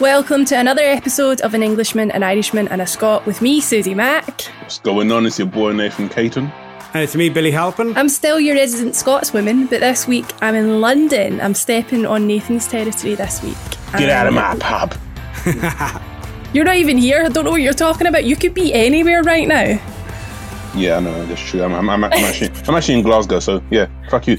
Welcome to another episode of An Englishman, an Irishman, and a Scot with me, Susie Mack. What's going on? It's your boy Nathan Caton. And it's me, Billy Halpin. I'm still your resident Scotswoman, but this week I'm in London. I'm stepping on Nathan's territory this week. Get out of my pub. You're not even here. I don't know what you're talking about. You could be anywhere right now. Yeah, I know, that's true. I'm actually in Glasgow, so yeah, fuck you.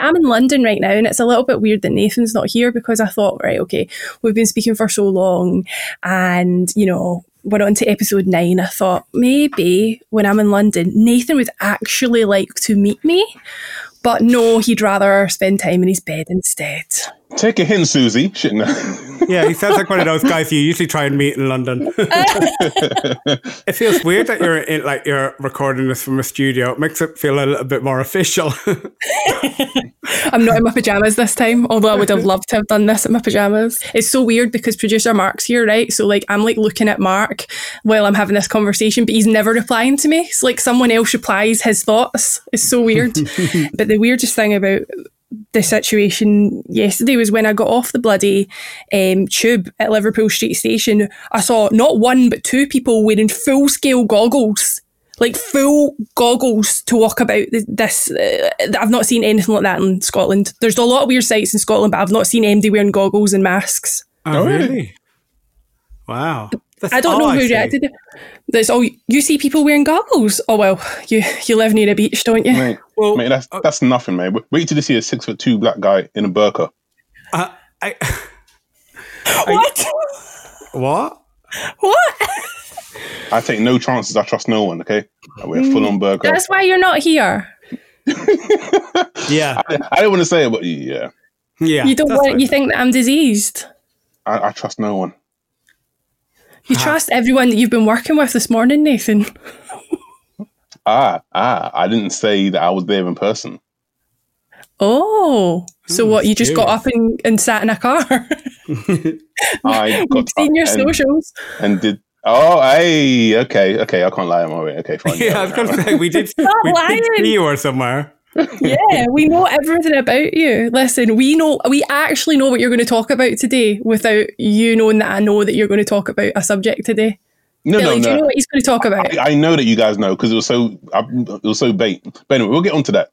I'm in London right now, and it's a little bit weird that Nathan's not here because I thought, right, okay, we've been speaking for so long and, you know, we're on to episode 9. I thought maybe when I'm in London, Nathan would actually like to meet me, but no, he'd rather spend time in his bed instead. Take a hint, Susie, shouldn't I? Yeah, he sounds like one of those guys you usually try and meet in London. It feels weird that you're recording this from a studio. It makes it feel a little bit more official. I'm not in my pajamas this time, although I would have loved to have done this in my pajamas. It's so weird because producer Mark's here, right? So like I'm like looking at Mark while I'm having this conversation, but he's never replying to me. It's like someone else replies his thoughts. It's so weird. But the weirdest thing about the situation yesterday was when I got off the bloody tube at Liverpool Street Station, I saw not one but two people wearing full-scale goggles, like full goggles to walk about this. I've not seen anything like that in Scotland. There's a lot of weird sights in Scotland, but I've not seen anybody wearing goggles and masks. Oh, really? Wow. That's I don't know who reacted. That's all you see, people wearing goggles. Oh well, you live near a beach, don't you? Mate, well, that's nothing, mate. Wait till you see a 6'2" black guy in a burqa. What? I take no chances. I trust no one. Okay, I wear full on burqa. That's why you're not here. Yeah, I don't want to say it, but yeah. You don't want. You think that I'm diseased? I trust no one. You trust everyone that you've been working with this morning, Nathan. I didn't say that I was there in person. Oh, so what? You just got up and sat in a car. I got up seen your socials and did. Oh, hey, okay. I can't lie, I'm alright. Okay, fine. Yeah, I was going to say we did. Stop lying. Did see you or somewhere. Yeah, we know everything about you. Listen, we actually know what you're going to talk about today without you knowing that I know that you're going to talk about a subject today. No. Do you know what he's going to talk about? I know that you guys know because it was so bait. But anyway, we'll get onto that.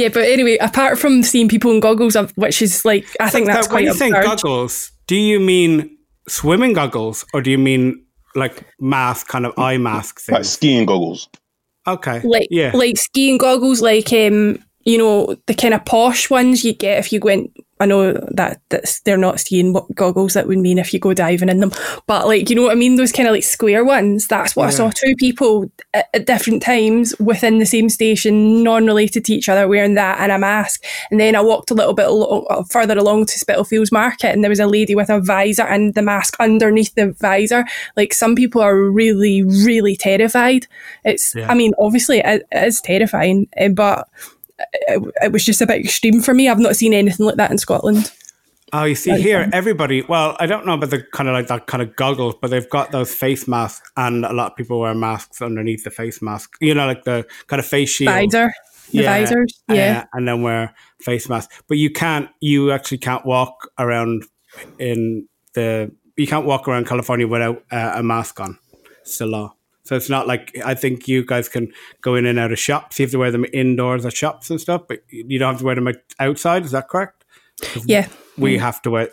Yeah, but anyway, apart from seeing people in goggles, which is like, I think that's quite absurd. When you say goggles, do you mean swimming goggles or do you mean like mask, kind of eye mask things? Like skiing goggles. Okay. Like skiing goggles, like you know, the kind of posh ones you get if you went. I know that's they're not skiing goggles. That would mean if you go diving in them, but like you know what I mean. Those kind of like square ones. That's what I saw. Two people at different times within the same station, non-related to each other, wearing that and a mask. And then I walked a little bit further along to Spitalfields Market, and there was a lady with a visor and the mask underneath the visor. Like some people are really, really terrified. It's. Yeah. I mean, obviously it is terrifying, but. It was just a bit extreme for me. I've not seen anything like that in Scotland. Oh, you see like, here, everybody. Well, I don't know about the kind of like that kind of goggles, but they've got those face masks, and a lot of people wear masks underneath the face mask. You know, like the kind of face shield, visors, yeah, and then wear face masks. But you actually can't walk around around California without a mask on. It's the law. So it's not like, I think you guys can go in and out of shops. You have to wear them indoors at shops and stuff, but you don't have to wear them outside. Is that correct? Yeah. We have to wear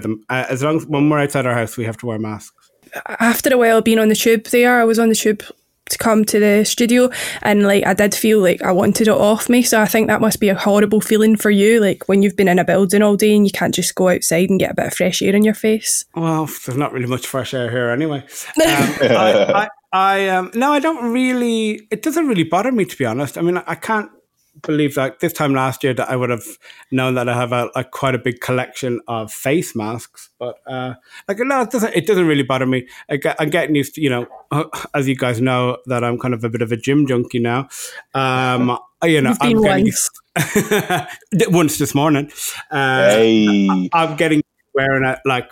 them. As long as when we're outside our house, we have to wear masks. After a while being on the tube there, I was on the tube to come to the studio, and like I did feel like I wanted it off me. So I think that must be a horrible feeling for you, like when you've been in a building all day and you can't just go outside and get a bit of fresh air in your face. Well, there's not really much fresh air here anyway. No, I don't really, it doesn't really bother me, to be honest. I mean, I can't believe that this time last year that I would have known that I have a quite a big collection of face masks, but no, it doesn't really bother me. I'm getting used to, you know, as you guys know, that I'm kind of a bit of a gym junkie now. You know, I'm getting used once this morning. I'm getting wearing it like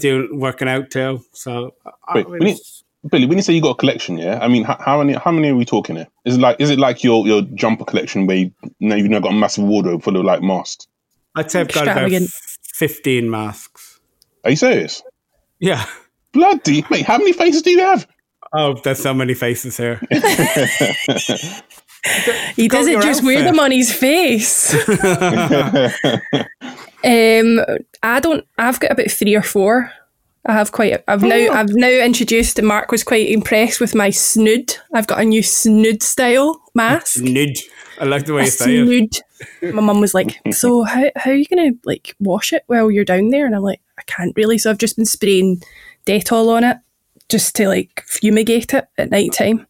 doing working out too. So Billy, when you say you got a collection, yeah, I mean, how many are we talking here? Is it like your jumper collection where you've now got a massive wardrobe full of like masks? I'd say I've got about 15 masks. Are you serious? Yeah. Bloody mate, how many faces do you have? Oh, there's so many faces here. He doesn't just wear them on his face. I've got about 3 or 4. I have quite. I've now introduced, and Mark was quite impressed with my snood. I've got a new snood style mask. Snood. I like the way you say it. Snood. My mum was like, "So how are you gonna like wash it while you're down there?" And I'm like, "I can't really." So I've just been spraying Dettol on it just to like fumigate it at night time.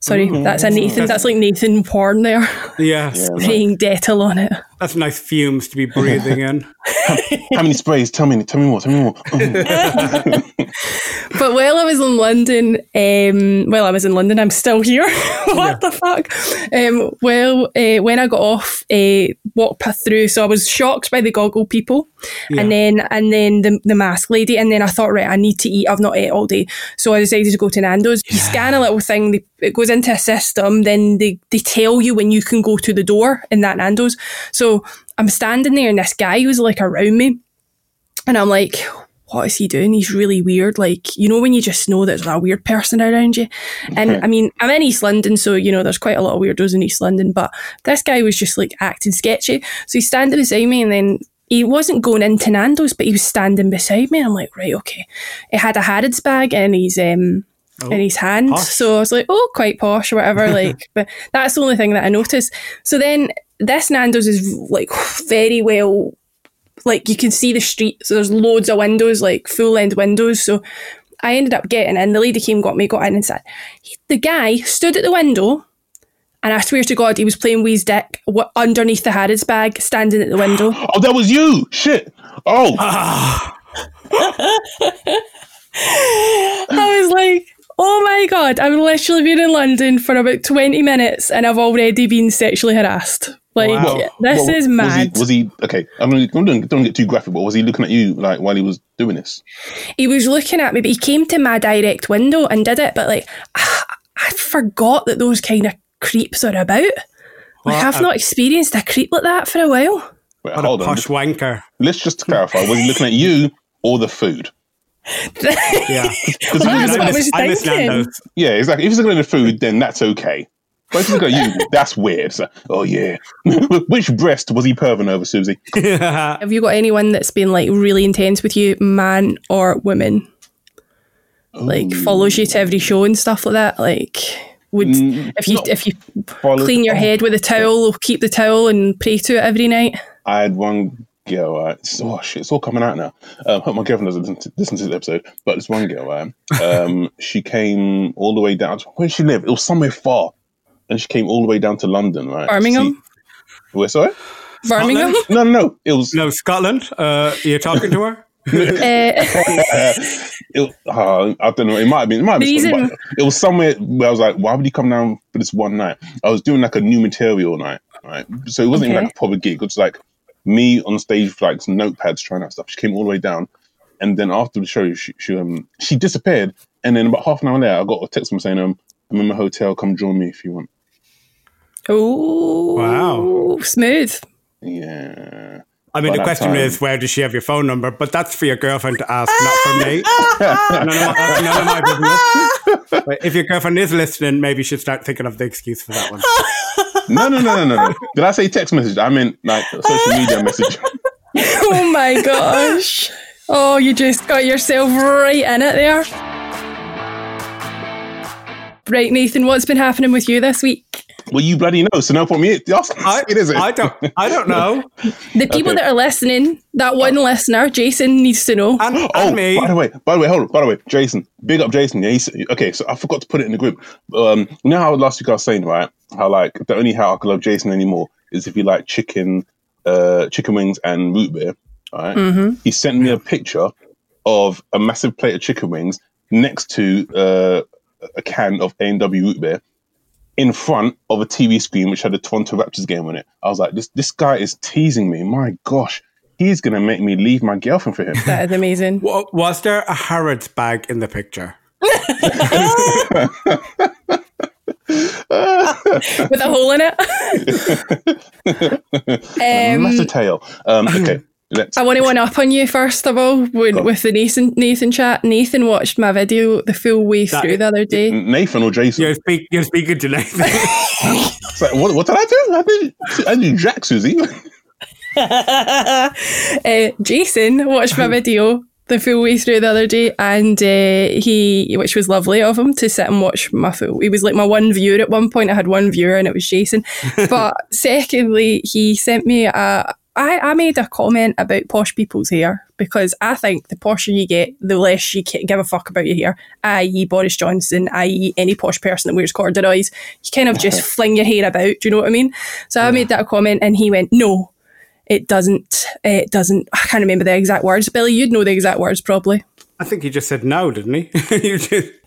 Sorry, that's a Nathan. That's like Nathan porn there. Yeah, spraying Dettol on it. That's nice fumes to be breathing in. How many sprays? Tell me more. But while I was in London, I'm still here. What the fuck? When I got off, walked through, so I was shocked by the goggle people, and then the mask lady, and then I thought, right, I need to eat. I've not ate all day, so I decided to go to Nando's. You scan a little thing, it goes into a system, then they tell you when you can go to the door in that Nando's. So I'm standing there and this guy was like around me and I'm like, what is he doing? He's really weird. Like, you know, when you just know there's a weird person around you. And I mean, I'm in East London, so, you know, there's quite a lot of weirdos in East London, but this guy was just like acting sketchy. So he's standing beside me and then he wasn't going into Nando's, but he was standing beside me. I'm like, right, okay. He had a Harrods bag and he's... in his hand, posh. So I was like, oh, quite posh or whatever, like, but that's the only thing that I noticed. So then this Nando's is like very well, like you can see the street, so there's loads of windows, like full length windows. So I ended up getting in, the lady came, got me, got in and sat. The guy stood at the window and I swear to God he was playing with his dick underneath the Harrods bag, standing at the window. Oh, that was you, shit. I was like, oh my God, I've literally been in London for about 20 minutes and I've already been sexually harassed. Like, this is mad. Was he okay, I don't get too graphic, but was he looking at you like while he was doing this? He was looking at me, but he came to my direct window and did it, but like, I forgot that those kind of creeps are about. Like, I've not experienced a creep like that for a while. Wait, hold on. Posh wanker. Let's just clarify, was he looking at you or the food? Yeah, well, that's what I was thinking. Yeah, exactly. If he's looking at the food, then that's okay. But if he's looking at you, that's weird. It's like, oh yeah, which breast was he perving over, Susie? Have you got anyone that's been like really intense with you, man or woman? Ooh. Like follows you to every show and stuff like that. Like if you clean your head with a towel, or keep the towel and pray to it every night. I had one. Girl, oh shit, it's all coming out now. Hope my girlfriend doesn't listen to this episode. But this one girl, she came all the way down. Where did she live? It was somewhere far, and she came all the way down to London, right? Birmingham. Where? Sorry. Birmingham. Scotland? No. It was Scotland. You're talking to her. I don't know. It might have been. It was somewhere where I was like, why would you come down for this one night? I was doing like a new material night, right? So it wasn't even like a proper gig. It was like me on stage with like some notepads trying out stuff. She came all the way down, and then after the show, she disappeared. And then about half an hour later, I got a text from saying, "I'm in my hotel. Come join me if you want." Oh wow, smooth. Yeah. I mean, the question is, where does she have your phone number? But that's for your girlfriend to ask, not for me. None of my business. But if your girlfriend is listening, maybe you should start thinking of the excuse for that one. No. Did I say text message? I meant like social media message. Oh my gosh. Oh, you just got yourself right in it there. Right, Nathan, what's been happening with you this week? Well, you bloody know, so no point me asking it, is it? I don't know. The people that are listening, that one listener, Jason, needs to know. And me. By the way, Jason, big up Jason. Yeah, so I forgot to put it in the group. You know how last week I was saying, right, how like the only how I could love Jason anymore is if he liked chicken wings and root beer, right? Mm-hmm. He sent me a picture of a massive plate of chicken wings next to a can of A&W root beer in front of a TV screen which had a Toronto Raptors game on it. I was like, this guy is teasing me. My gosh, he's going to make me leave my girlfriend for him. That is amazing. Was there a Harrods bag in the picture? With a hole in it? Massive tail. Okay. I want to one up on you first of all with the Nathan chat. Nathan watched my video the full way through the other day. Nathan or Jason? You're speaking to Nathan. It's like, what did I do? I did Jack, Susie. Jason watched my video the full way through the other day, and which was lovely of him to sit and watch my full. He was like my one viewer at one point. I had one viewer and it was Jason. But secondly, he sent me I made a comment about posh people's hair because I think the posher you get, the less you give a fuck about your hair, i.e. Boris Johnson, i.e. any posh person that wears corduroys. You kind of just fling your hair about, do you know what I mean? So I made that comment and he went, no, it doesn't. I can't remember the exact words. Billy, you'd know the exact words probably. I think he just said no, didn't he?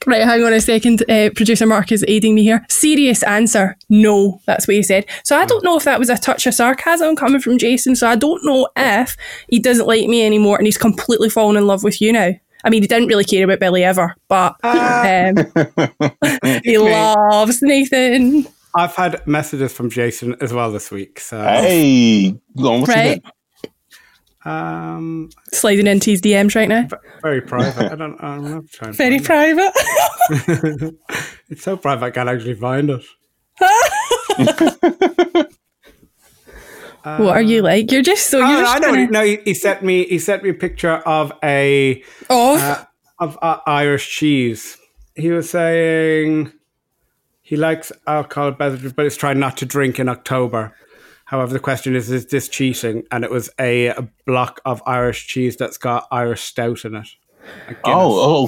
Right, hang on a second. Producer Mark is aiding me here. Serious answer, no. That's what he said. So I don't know if that was a touch of sarcasm coming from Jason. So I don't know if he doesn't like me anymore and he's completely fallen in love with you now. I mean, he didn't really care about Billy ever, but he loves Nathan. I've had messages from Jason as well this week. So. Hey, go on, what's right? Sliding into his DMs right now. Very private. I'm not trying. Very private. It's so private I can't actually find it. What are you like? You're just so. He sent me a picture of Irish cheese. He was saying he likes alcohol beverages, but is trying not to drink in October. However, the question is this cheating? And it was a block of Irish cheese that's got Irish stout in it.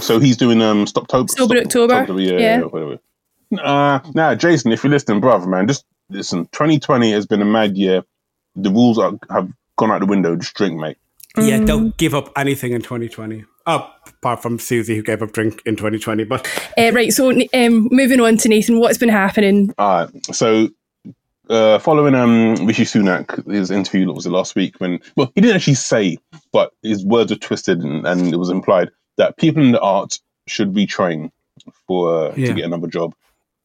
So he's doing Stop October. Yeah. Jason, if you listen, brother, man, just listen. 2020 has been a mad year. The rules have gone out the window. Just drink, mate. Yeah, don't give up anything in 2020. Apart from Susie, who gave up drink in 2020. But right, so moving on to Nathan, what's been happening? Following Rishi Sunak, his interview that was last week he didn't actually say, but his words were twisted and it was implied that people in the arts should retrain to get another job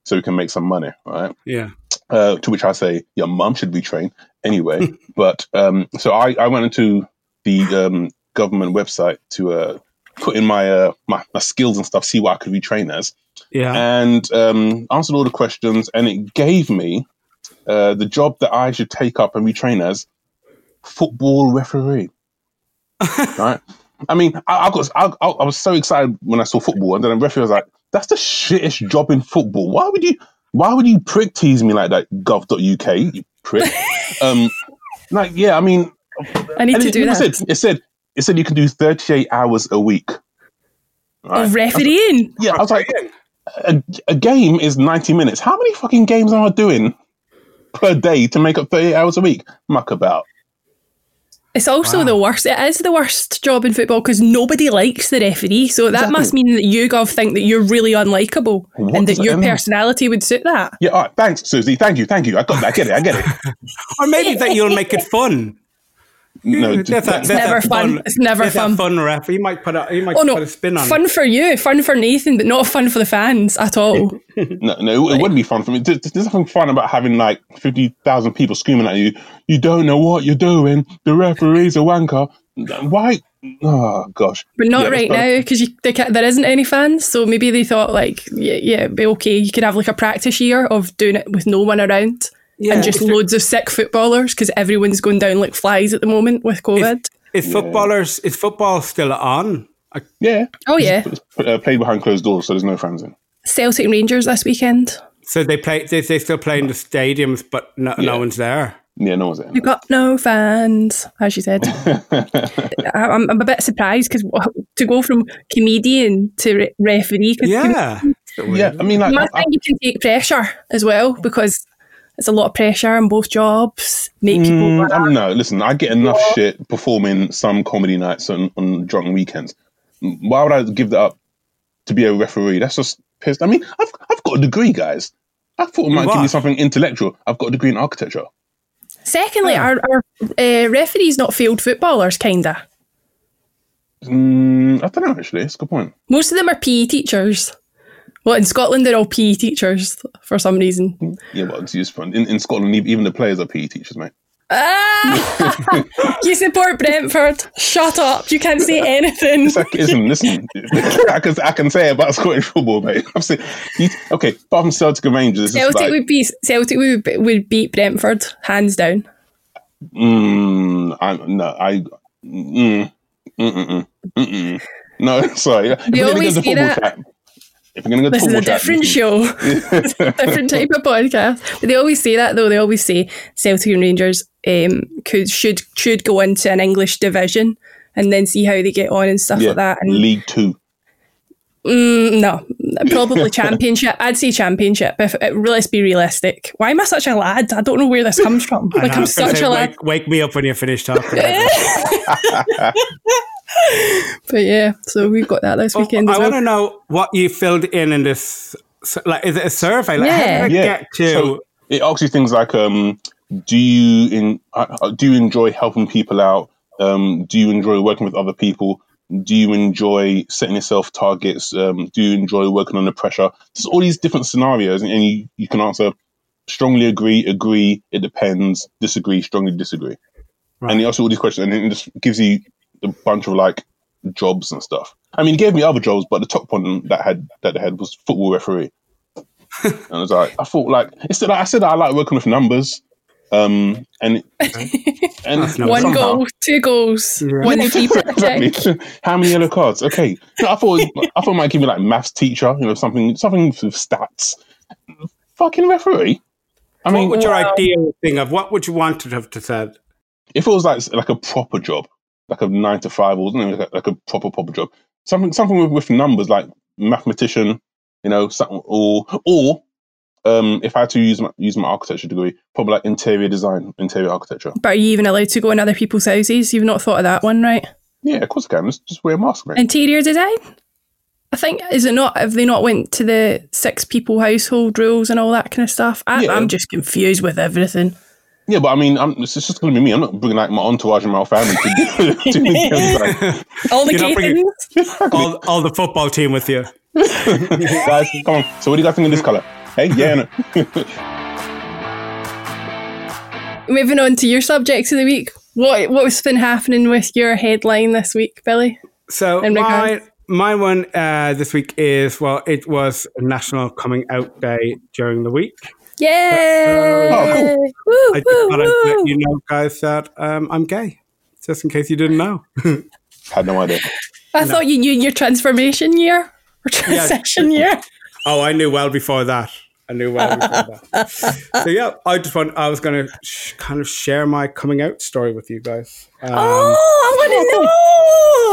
so we can make some money, right? Yeah. To which I say, your mum should retrain anyway. But so I went into the government website to put in my skills and stuff, see what I could retrain as. Yeah. And answered all the questions, and it gave me the job that I should take up and retrain as football referee. Right? I mean, I was so excited when I saw football, and then the referee was like, "That's the shittest job in football. Why would you prick tease me like that? Gov.uk, you prick." I mean, I need to do that. It said you can do 38 hours a week. Right? Of refereeing. Yeah, I was like, a game is 90 minutes. How many fucking games am I doing per day to make up 38 hours a week? Muck about. It's also the worst. It is the worst job in football because nobody likes the referee. So that must mean that you, Gov, think that you're really unlikable and that your personality would suit that. Yeah, all right. Thanks, Susie. Thank you. I got that. I get it. Or maybe that you'll make it fun. No, that's never fun. It's never fun. Fun ref. You might put a spin on. Fun for you, fun for Nathan, but not fun for the fans at all. No, it wouldn't be fun for me. There's nothing fun about having like 50,000 people screaming at you. You don't know what you're doing. The referee's a wanker. Why? Oh gosh. But not right now because there isn't any fans. So maybe they thought like, it'd be okay. You could have like a practice year of doing it with no one around. Yeah, and just loads of sick footballers because everyone's going down like flies at the moment with COVID. Is football still on? Yeah. Oh yeah. It's played behind closed doors, so there's no fans in. Celtic Rangers this weekend. So they play. They still play in the stadiums, but no one's there. Yeah, no one's there. You've got no fans, as you said. I'm a bit surprised because to go from comedian to referee. I mean, like, I think you can take pressure as well because it's a lot of pressure on both jobs. Make people laugh. I don't know. Listen, I get enough shit performing some comedy nights on drunken weekends. Why would I give that up to be a referee? That's just pissed. I mean, I've got a degree, guys. I thought it might give me something intellectual. I've got a degree in architecture. Secondly, are referees not field footballers, kinda? I don't know, actually. It's a good point. Most of them are PE teachers. Well, in Scotland, they're all PE teachers for some reason. Yeah, well, it's useful. In Scotland, even the players are PE teachers, mate. Ah! You support Brentford. Shut up. You can't say anything. Listen. I can say about Scottish football, mate. Okay, apart from Celtic and Rangers. Celtic would beat Brentford, hands down. No, sorry. We always do that. If you're going to go to football chat, this is a different show. Different type of podcast. But they always say that, though. They always say Celtic and Rangers should go into an English division and then see how they get on and stuff like that. And League 2. No, probably Championship. I'd say Championship. Let's be realistic. Why am I such a lad? I don't know where this comes from. I'm such a lad. Wake me up when you're finished talking. But yeah, so we've got that this weekend. I want to know what you filled in this. Like, is it a survey? Like, how did I get to? So it asks you things like, do you enjoy helping people out? Do you enjoy working with other people? Do you enjoy setting yourself targets? Do you enjoy working under pressure? There's all these different scenarios, and you can answer strongly agree, it depends, disagree, strongly disagree. Right. And it asks you all these questions, and it just gives you a bunch of like jobs and stuff. I mean, it gave me other jobs, but the top one that they had was football referee. And I was like, I thought like instead I said I like working with numbers. And one somehow, goal, two goals, one keeper. Exactly. How many yellow cards? Okay. No, I thought it might give me like maths teacher, you know, something with stats. Fucking referee. I mean, what would your ideal thing of what would you want to have to said? If it was like a proper job, like a 9 to 5 or something, like a proper job, something with numbers, like mathematician, you know, something, or if I had to use my architecture degree, probably like interior design, interior architecture. But are you even allowed to go in other people's houses? You've not thought of that one, right? Yeah, of course I can. Just wear a mask, mate. Interior design? I think, is it not, have they not went to the 6 people household rules and all that kind of stuff? I'm just confused with everything. Yeah, but I mean, it's just going to be me. I'm not bringing like my entourage and my family to all the kids, all the football team with you. Guys, come on. So, what do you guys think of this colour? Hey, yeah. No. Moving on to your subject of the week. What's been happening with your headline this week, Billy? So my one this week is it was National Coming Out Day during the week. Yay! Oh, cool. I just thought I'd let you know, guys, that I'm gay, just in case you didn't know. Had no idea. I thought you knew in your transformation year or transition year. Oh, I knew well before that. So yeah, I was going to kind of share my coming out story with you guys. I want to know.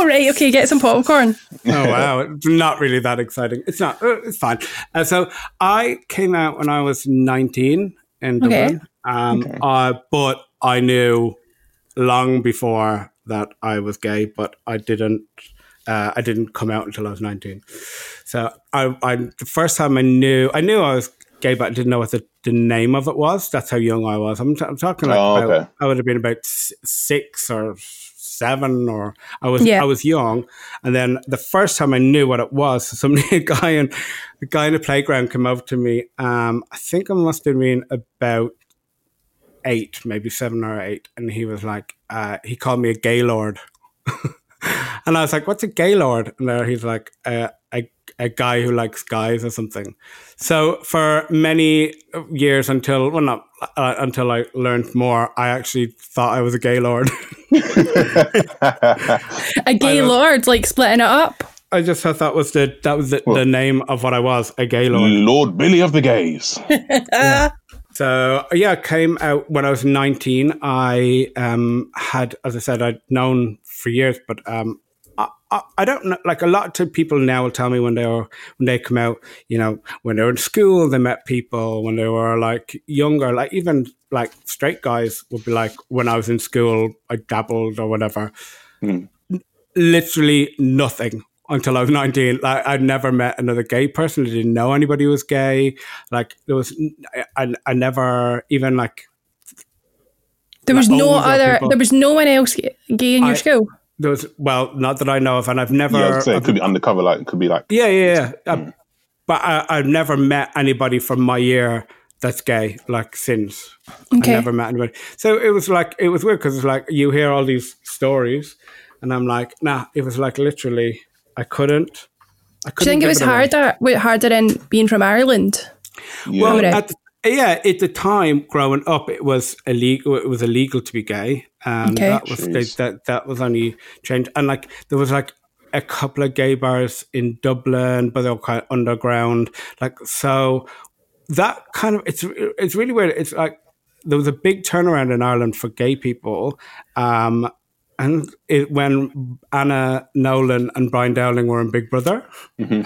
Right, okay, get some popcorn. Oh wow, it's not really that exciting. It's not. It's fine. So I came out when I was 19 in Dublin. Okay. But I knew long before that I was gay, but I didn't. I didn't come out until I was 19. So the first time I knew I was gay, but I didn't know what the name of it was. That's how young I was. I'm talking like I would have been about 6 or 7, or I was young. And then the first time I knew what it was, a guy in the playground came over to me. I think I must have been about 8, maybe 7 or 8, and he was like, he called me a gaylord. And I was like, what's a gaylord? And there he's like, a guy who likes guys or something. So for many years until I learned more, I actually thought I was a gaylord. A gaylord's like splitting it up. I just thought that was the name of what I was, a gay lord. Lord Billy of the Gays. Yeah. So, yeah, came out when I was 19. I had, as I said, I'd known for years, but I don't know, like a lot of people now will tell me when they come out, you know, when they were in school, they met people, when they were like younger, like even like straight guys would be like, when I was in school, I dabbled or whatever. Mm. Literally nothing until I was 19. Like, I'd never met another gay person. I didn't know anybody who was gay. Like, there was, I never even like. There was no other, people. There was no one else gay in your school? There was, well, not that I know of, and I've never. Yeah, I'd say it could be undercover, like, it could be like. Yeah. But I've never met anybody from my year that's gay, like, since. Okay. I never met anybody. So it was like, it was weird because it's like you hear all these stories. And I'm like, nah, it was like literally, I couldn't. Do you think it was harder than being from Ireland? Yeah. Well, at the time growing up, it was illegal to be gay. And okay. that was only changed. And like, there was like a couple of gay bars in Dublin, but they were kind of underground. Like, so that kind of, it's really weird. It's like, there was a big turnaround in Ireland for gay people. And when Anna Nolan and Brian Dowling were in Big Brother. Mm-hmm.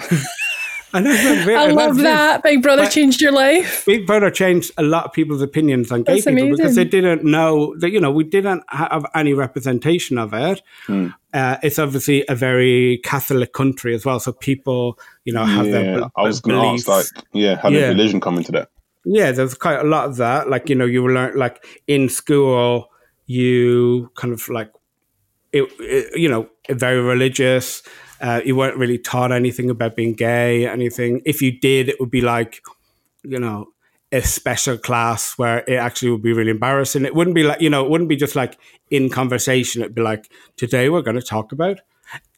I love that. Big Brother changed your life. Big Brother changed a lot of people's opinions on gay people because they didn't know that, you know, we didn't have any representation of it. Mm. It's obviously a very Catholic country as well. So people, you know, have their beliefs. I was going to ask, like, how did religion come into that? Yeah, there's quite a lot of that. Like, you know, you learn, like, in school, you kind of like, It, you know, very religious. You weren't really taught anything about being gay, anything. If you did, it would be like, you know, a special class where it actually would be really embarrassing. It wouldn't be like, you know, it wouldn't be just like in conversation. It'd be like, today we're going to talk about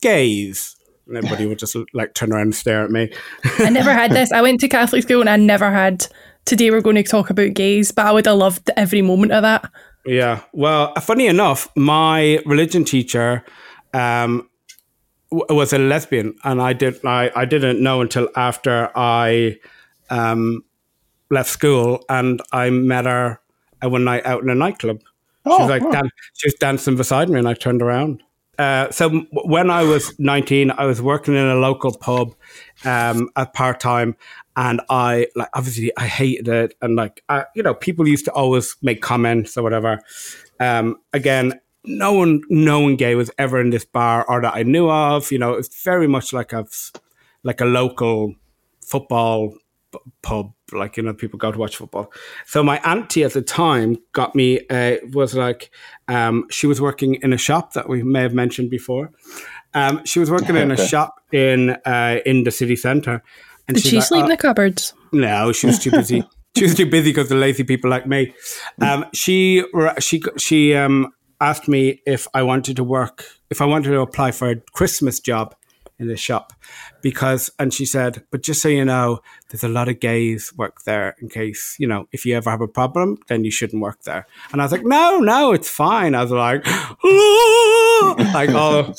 gays. And everybody would just like turn around and stare at me. I never had this. I went to Catholic school and I never had, today we're going to talk about gays, but I would have loved every moment of that. Yeah. Well, funny enough, my religion teacher was a lesbian, and I didn't know until after I left school, and I met her one night out in a nightclub. Oh, she was like, she was dancing beside me, and I turned around. So when I was 19, I was working in a local pub at part time, and I like obviously I hated it, and like you know, people used to always make comments or whatever. Again, no one gay was ever in this bar or that I knew of. You know, it's very much like a local football pub. Like, you know, people go to watch football. So my auntie at the time got me she was working in a shop that we may have mentioned before. She was working in a shop in the city centre. And did she sleep in the cupboards? No, she was too busy. She was too busy because the lazy people like me. She asked me if I wanted to apply for a Christmas job in the shop, and she said, but just so you know, there's a lot of gays work there in case, you know, if you ever have a problem, then you shouldn't work there. And I was like, no, it's fine. I was like,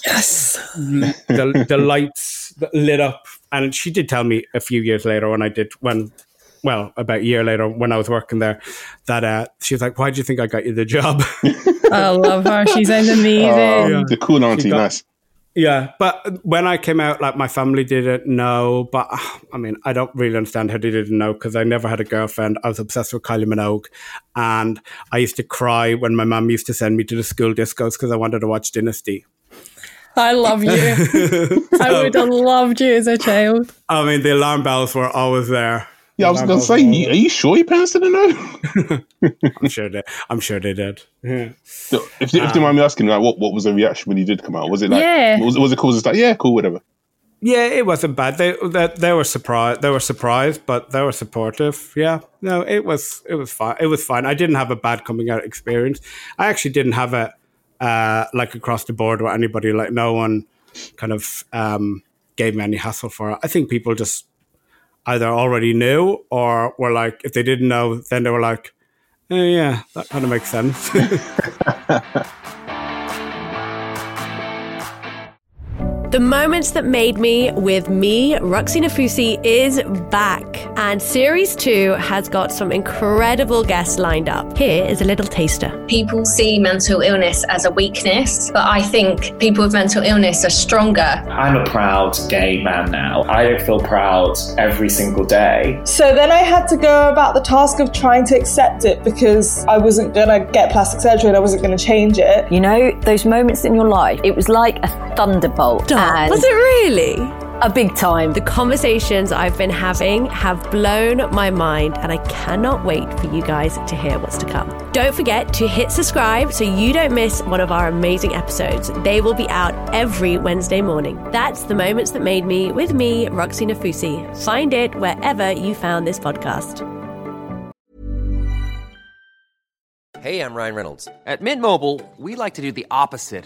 yes, the lights lit up. And she did tell me a few years later about a year later when I was working there, that she was like, why do you think I got you the job? I love her. She's amazing. The cool auntie, nice. Yeah, but when I came out, like, my family didn't know, but I mean, I don't really understand how they didn't know because I never had a girlfriend. I was obsessed with Kylie Minogue, and I used to cry when my mum used to send me to the school discos because I wanted to watch Dynasty. I love you. So, I would have loved you as a child. I mean, the alarm bells were always there. Yeah, I was going to say, are you sure your parents didn't know? I'm sure they did. Yeah. So if you mind me asking, like, what was the reaction when you did come out? Was it like, was it cool? It's like, yeah, cool, whatever. Yeah, it wasn't bad. They were surprised. They were surprised, but they were supportive. Yeah, no, it was fine. It was fine. I didn't have a bad coming out experience. I actually didn't have it like across the board with anybody. Like, no one kind of gave me any hassle for it. I think people just either already knew or were like, if they didn't know, then they were like, yeah, that kind of makes sense. The Moments That Made Me with me, Roxie Nafusi, is back. And Series 2 has got some incredible guests lined up. Here is a little taster. People see mental illness as a weakness, but I think people with mental illness are stronger. I'm a proud gay man now. I don't feel proud every single day. So then I had to go about the task of trying to accept it because I wasn't going to get plastic surgery and I wasn't going to change it. You know, those moments in your life, it was like a thunderbolt. Was it really? A big time. The conversations I've been having have blown my mind and I cannot wait for you guys to hear what's to come. Don't forget to hit subscribe so you don't miss one of our amazing episodes. They will be out every Wednesday morning. That's The Moments That Made Me with me, Roxie Nafusi. Find it wherever you found this podcast. Hey, I'm Ryan Reynolds. At Mint Mobile, we like to do the opposite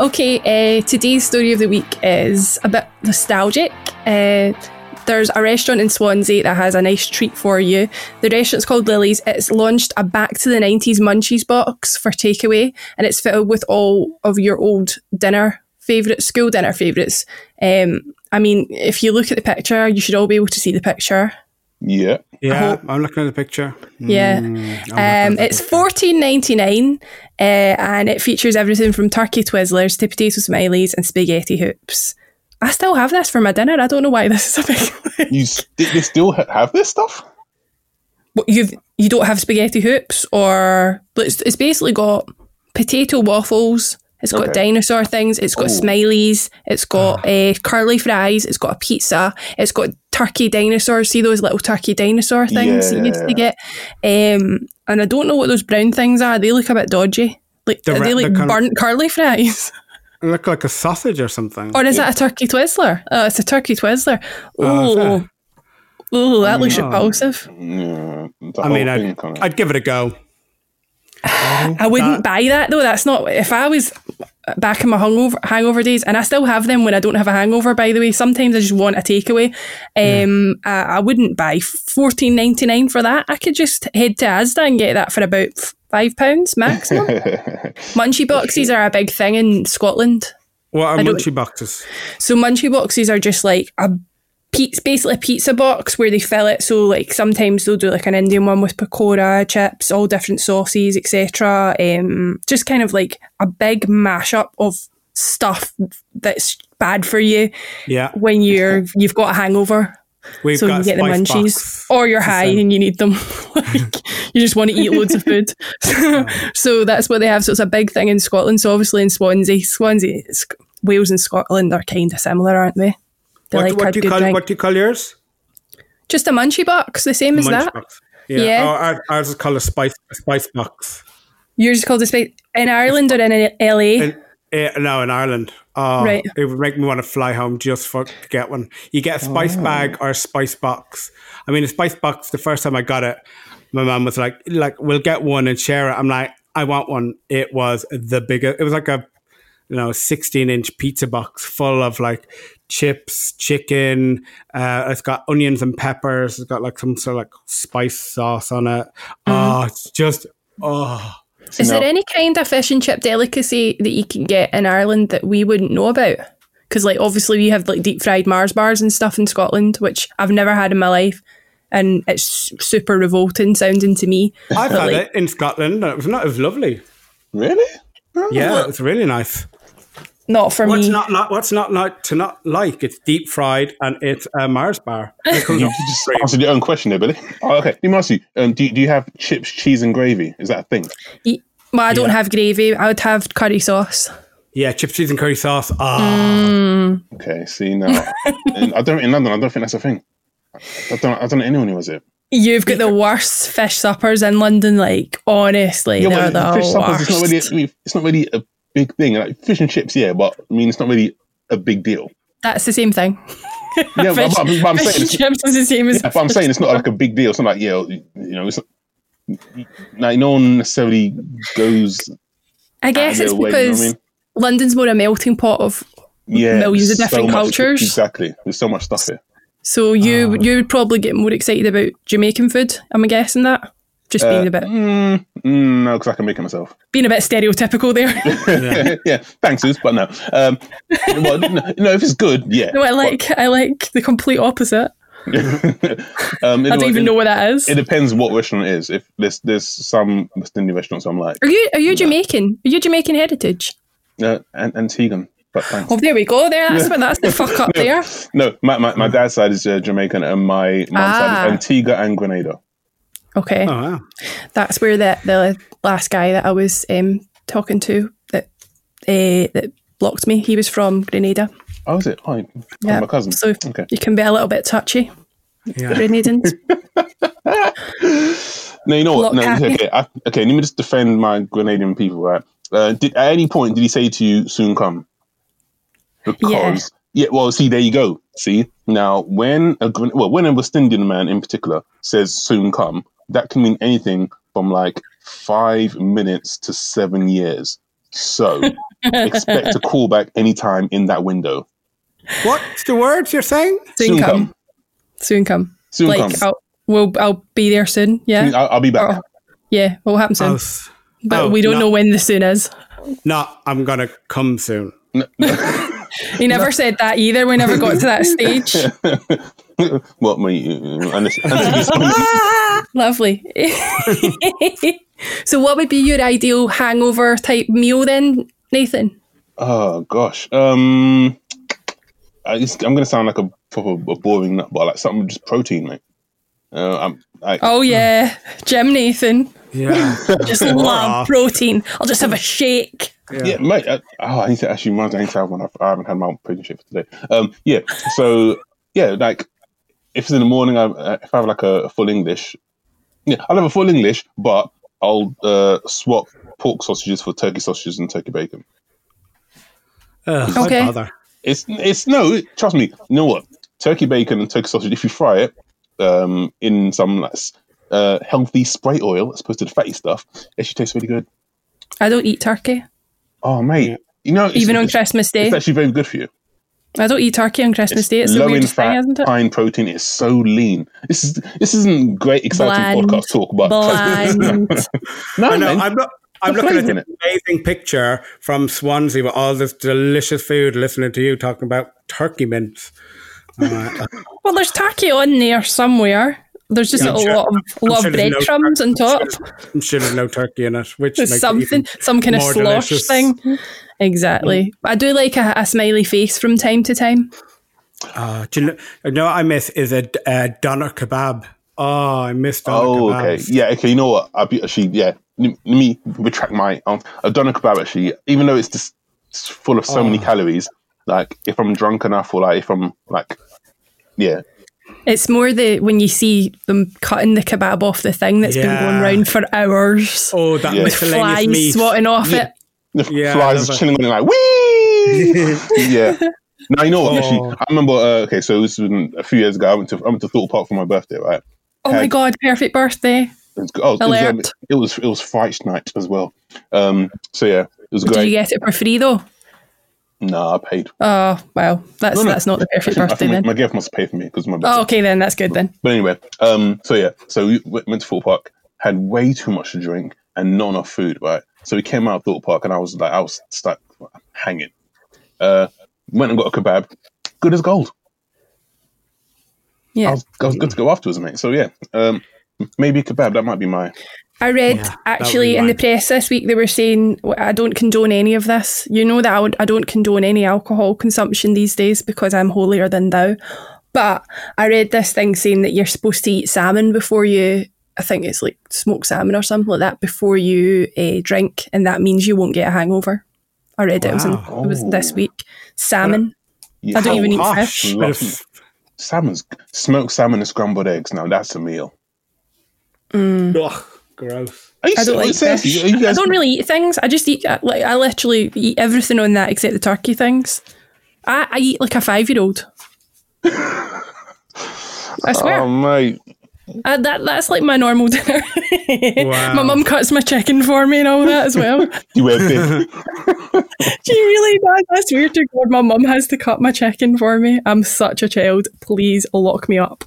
Okay, today's story of the week is a bit nostalgic. There's a restaurant in Swansea that has a nice treat for you. The restaurant's called Lily's. It's launched a back to the 90s munchies box for takeaway, and it's fitted with all of your old dinner favourites, school dinner favourites. I mean, if you look at the picture, you should all be able to see the picture. Yeah. Yeah, I'm looking at the picture. Yeah. It's $14.99 and it features everything from turkey Twizzlers to potato smileys and spaghetti hoops. I still have this for my dinner. I don't know why this is a big... You still have this stuff? What, you don't have spaghetti hoops or... It's basically got potato waffles... It's got dinosaur things, it's got smileys, it's got curly fries, it's got a pizza, it's got turkey dinosaurs. See those little turkey dinosaur things you used to get? And I don't know what those brown things are. They look a bit dodgy. Like, are they like burnt curly fries? They look like a sausage or something. Or is that a turkey Twizzler? Oh, it's a turkey Twizzler. Oh, that looks repulsive. Yeah, I mean, I'd give it a go. I wouldn't buy that though. That's not... If I was back in my hangover days, and I still have them when I don't have a hangover, by the way, sometimes I just want a takeaway. I wouldn't buy $14.99 for that. I could just head to Asda and get that for about £5 maximum. Munchie boxes are a big thing in Scotland. What are munchie boxes? So munchie boxes are just like a... basically a pizza box where they fill it, so like sometimes they'll do like an Indian one with pakora, chips, all different sauces, etc. Just kind of like a big mashup of stuff that's bad for you when you've got a hangover. We've got, you get the munchies box, or you're high and you need them. Like, you just want to eat loads of food. So that's what they have. So it's a big thing in Scotland. So obviously in Swansea, Wales and Scotland are kind of similar, aren't they? What do you call yours? Just a munchie box, the same as that. Box. Yeah. Oh, ours is called a spice box. Yours is called a spice... In Ireland or in LA? No, in Ireland. Oh, right. It would make me want to fly home just to get one. You get a spice bag or a spice box. I mean, a spice box, the first time I got it, my mum was like, we'll get one and share it. I'm like, I want one. It was the biggest... It was like a... you know, 16-inch pizza box full of like chips, chicken. It's got onions and peppers. It's got like some sort of like spice sauce on it. Oh, it's just, oh. Is there any kind of fish and chip delicacy that you can get in Ireland that we wouldn't know about? Because like obviously we have like deep fried Mars bars and stuff in Scotland, which I've never had in my life. And it's super revolting sounding to me. I've had it in Scotland. It was lovely. Really? Yeah, it's really nice. Not for me. What's not to like? It's deep fried and it's a Mars bar. You just answered your own question there, Billy. Oh, okay. Let me ask you, do you have chips, cheese and gravy? Is that a thing? Well, I don't have gravy. I would have curry sauce. Yeah, chips, cheese and curry sauce. Okay, see now. In London, I don't think that's a thing. I don't know anyone who has it. You've got the worst fish suppers in London, like, honestly. Yeah, but fish suppers, it's not really a big thing. Like, fish and chips, yeah, but, I mean, it's not really a big deal. That's the same thing. Yeah, but I'm saying... Fish and chips is the same as... Yeah, but I'm saying it's not like a big deal. It's not like, yeah, you know, it's not... Like, no one necessarily goes... I guess it's because you know what I mean? London's more a melting pot of millions of different cultures. Exactly. There's so much stuff here. So you would probably get more excited about Jamaican food, am I guessing that? Just being a bit... no, because I can make it myself. Being a bit stereotypical there. Yeah, thanks, Suze, but no. No, if it's good, yeah. No, I like the complete opposite. I don't even know what that is. It depends what restaurant it is. If there's some West Indian restaurants, I'm like... Are you Jamaican? Are you Jamaican heritage? No, Antiguan. Oh, there we go. There, that's the fuck up there. No, my dad's side is Jamaican, and my mom's side is Antigua and Grenada. Okay, oh, wow. That's where the last guy that I was talking to that blocked me. He was from Grenada. Oh, is it? Oh, yeah. My cousin. So okay. You can be a little bit touchy. Yeah. Grenadans. No, you know what? Okay, let me just defend my Grenadian people. Right? At any point did he say to you, "Soon come"? Because well, see, there you go. See, now when a West Indian man in particular says "soon come," that can mean anything from like 5 minutes to 7 years. So expect a callback anytime in that window. What's the words you're saying? Soon come. Soon come. Soon like, come. I'll be there soon. Yeah, I'll be back. Yeah, what will happen soon? But we don't know when the soon is. No, I'm gonna come soon. No. He never said that either. We never got to that stage. What, mate? Lovely. So what would be your ideal hangover type meal then, Nathan? Oh, gosh. I'm going to sound like a boring nut, but like something just protein, mate. Jim Nathan. Yeah. Just love protein. I'll just have a shake. Yeah, mate. I need to actually mind. I need to have one. I haven't had my protein shake for today. Like if it's in the morning, if I have like a full English, I'll have a full English, but I'll swap pork sausages for turkey sausages and turkey bacon. Okay. It's no. Trust me. You know what? Turkey bacon and turkey sausage. If you fry it in some healthy spray oil as opposed to the fatty stuff, it should taste really good. I don't eat turkey. Oh, mate. You know, even on Christmas Day. It's actually very good for you. I don't eat turkey on Christmas Day. It's low the weirdest in fat, thing, isn't it? High in protein. It's so lean. This isn't great, exciting podcast talk, but... I'm looking at an amazing picture from Swansea with all this delicious food, listening to you talking about turkey mince. Well, there's turkey on there somewhere. There's just a lot of breadcrumbs on top. I'm sure there's no turkey in it, which makes something, some kind of slosh delicious thing. Exactly. Yeah. But I do like a smiley face from time to time. Do you know what I miss is a doner kebab. Oh, I miss doner kebabs. Oh, okay. Yeah, okay. You know what? Let me retract my answer. A doner kebab, actually, even though it's just full of so many calories, like if I'm drunk enough or like if I'm like, yeah. It's more when you see them cutting the kebab off the thing that's been going round for hours. Oh, that miscellaneous meat. Flies swatting off it. The flies chilling on it like, wee! Yeah. Now, you know what, actually, I remember, so this was a few years ago, I went to Thorpe Park for my birthday, right? Oh, my God, perfect birthday. It was Fright Night as well. So, yeah, it was great. Did you get it for free, though? No, I paid. Oh, well, that's not the perfect birthday then. My girlfriend must pay for me because my birthday. Oh, okay then, that's good then. But anyway, so we went to Thorpe Park, had way too much to drink and not enough food, right? So we came out of Thorpe Park and I was stuck hanging. Went and got a kebab, good as gold. Yeah, I was good to go afterwards, mate. So yeah, maybe a kebab, that might be my... I read actually in the press this week they were saying I don't condone any of this. You know that I don't condone any alcohol consumption these days because I'm holier than thou. But I read this thing saying that you're supposed to eat salmon before you, I think it's like smoked salmon or something like that, before you drink, and that means you won't get a hangover. I read it was this week. Salmon. Yeah. I don't even eat fish. Smoked salmon and scrambled eggs. Now that's a meal. Mm. Ugh. Gross. I don't like fish. I don't really eat things. I just eat, like, I literally eat everything on that except the turkey things. I eat like a 5-year-old. I swear. Oh, mate. That's like my normal dinner. Wow. My mum cuts my chicken for me and all that as well. You went big. She really does. I swear to God, my mum has to cut my chicken for me. I'm such a child. Please lock me up.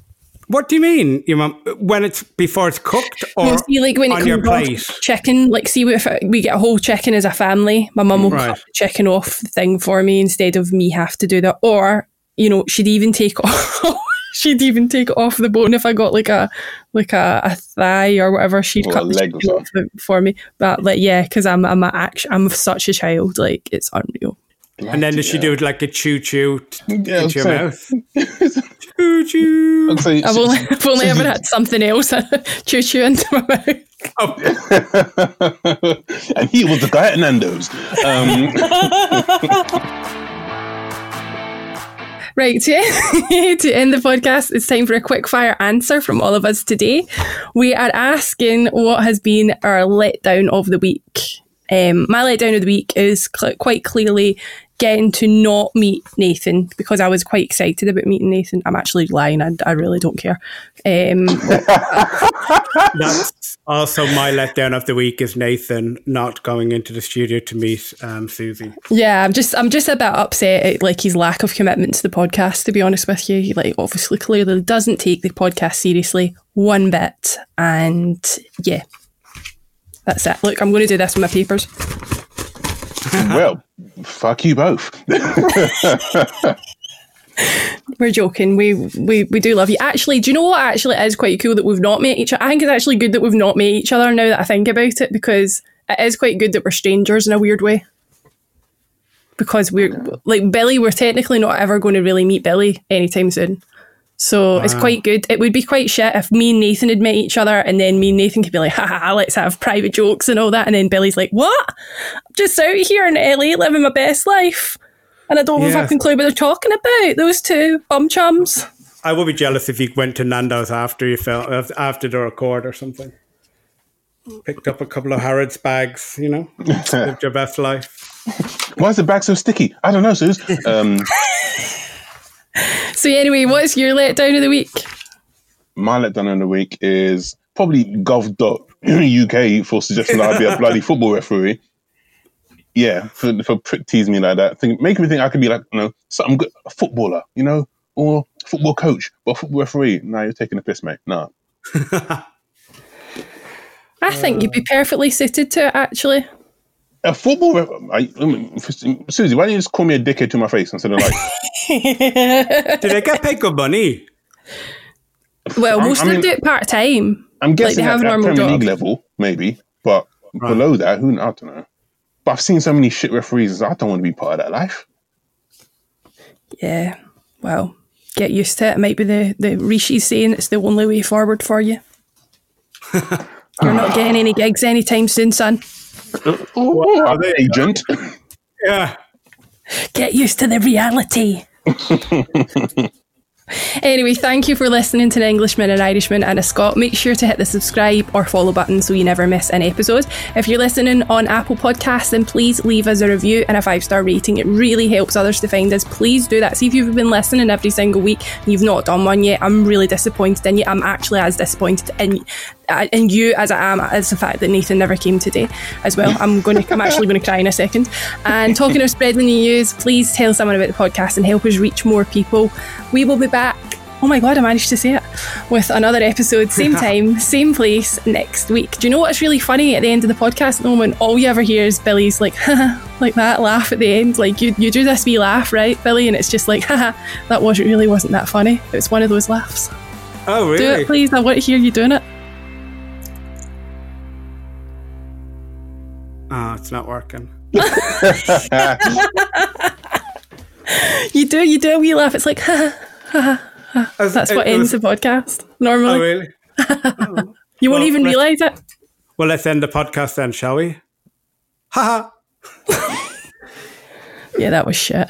What do you mean, your mum? When it's before it's cooked, or see, like, when on it your plate? Chicken, like, see, if we get a whole chicken as a family, my mum will cut the chicken off the thing for me instead of me have to do that. Or, you know, she'd even take off the bone if I got like a thigh or whatever. She'd cut the leg off for me. But like, yeah, because I'm such a child. Like, it's unreal. And then does she do it like a choo-choo into your mouth? Choo-choo. I've only ever had something else choo-choo into my mouth. Oh. And he was the guy at Nando's. Right, to end the podcast, it's time for a quick fire answer from all of us today. We are asking what has been our letdown of the week. My letdown of the week is quite clearly getting to not meet Nathan, because I was quite excited about meeting Nathan. I'm actually lying. I really don't care. That's also my letdown of the week, is Nathan not going into the studio to meet Susie. Yeah, I'm just a bit upset at, like, his lack of commitment to the podcast, to be honest with you. He, like, obviously clearly doesn't take the podcast seriously one bit, and yeah. That's it. Look, I'm going to do this with my papers. Well, fuck you both. We're joking. We do love you. Actually, do you know what? Actually, it is quite cool that we've not met each other. I think it's actually good that we've not met each other, now that I think about it, because it is quite good that we're strangers in a weird way. Because we're like Billy, we're technically not ever going to really meet Billy anytime soon. So It's quite good. It would be quite shit if me and Nathan had met each other, and then me and Nathan could be like, ha, let's have private jokes and all that. And then Billy's like, what? I'm just out here in LA living my best life. And I don't have a fucking clue what they're talking about. Those two bum chums. I would be jealous if you went to Nando's after the record or something. Picked up a couple of Harrods bags, you know, lived your best life. Why is the bag so sticky? I don't know, Suze. So anyway, what's your letdown of the week? My letdown of the week is probably Gov.uk for suggesting that I'd be a bloody football referee. Yeah, for teasing me like that. Making me think I could be like, you know, something good, a footballer, you know, or football coach, but a football referee. No, you're taking a piss, mate. No. I think you'd be perfectly suited to it, actually. A football referee? Susie, why don't you just call me a dickhead to my face instead of like... Do they get paid good money? Well, most of them do it part-time. I'm guessing like they have at Premier League level, maybe, but below that, I don't know. But I've seen so many shit referees, I don't want to be part of that life. Yeah, well, get used to it. It might be the Rishi saying it's the only way forward for you. You're not getting any gigs anytime soon, son. Oh, are they agent? Yeah. Get used to the reality. Anyway, thank you for listening to An Englishman, an Irishman, and a Scot. Make sure to hit the subscribe or follow button so you never miss an episode. If you're listening on Apple Podcasts, then please leave us a review and a 5-star rating. It really helps others to find us. Please do that. See if you've been listening every single week and you've not done one yet. I'm really disappointed in you. I'm actually as disappointed in you as I am as the fact that Nathan never came today as well. I'm actually going to cry in a second. And talking of spreading the news, please tell someone about the podcast and help us reach more people. We will be back, oh my god, I managed to say it, with another episode, same time, same place, next week. Do you know what's really funny? At the end of the podcast at the moment, all you ever hear is Billy's like, haha, like that laugh at the end. Like, you do this wee laugh, right, Billy? And it's just like, haha, that really wasn't that funny. It was one of those laughs. Oh, really? Do it, please. I want to hear you doing it. Oh, it's not working. You do a wee laugh. It's like, ha, ha, ha. That's what ends the podcast normally. Oh, really? Oh. You won't even realise it. Well, let's end the podcast then, shall we? Ha ha. Yeah, that was shit.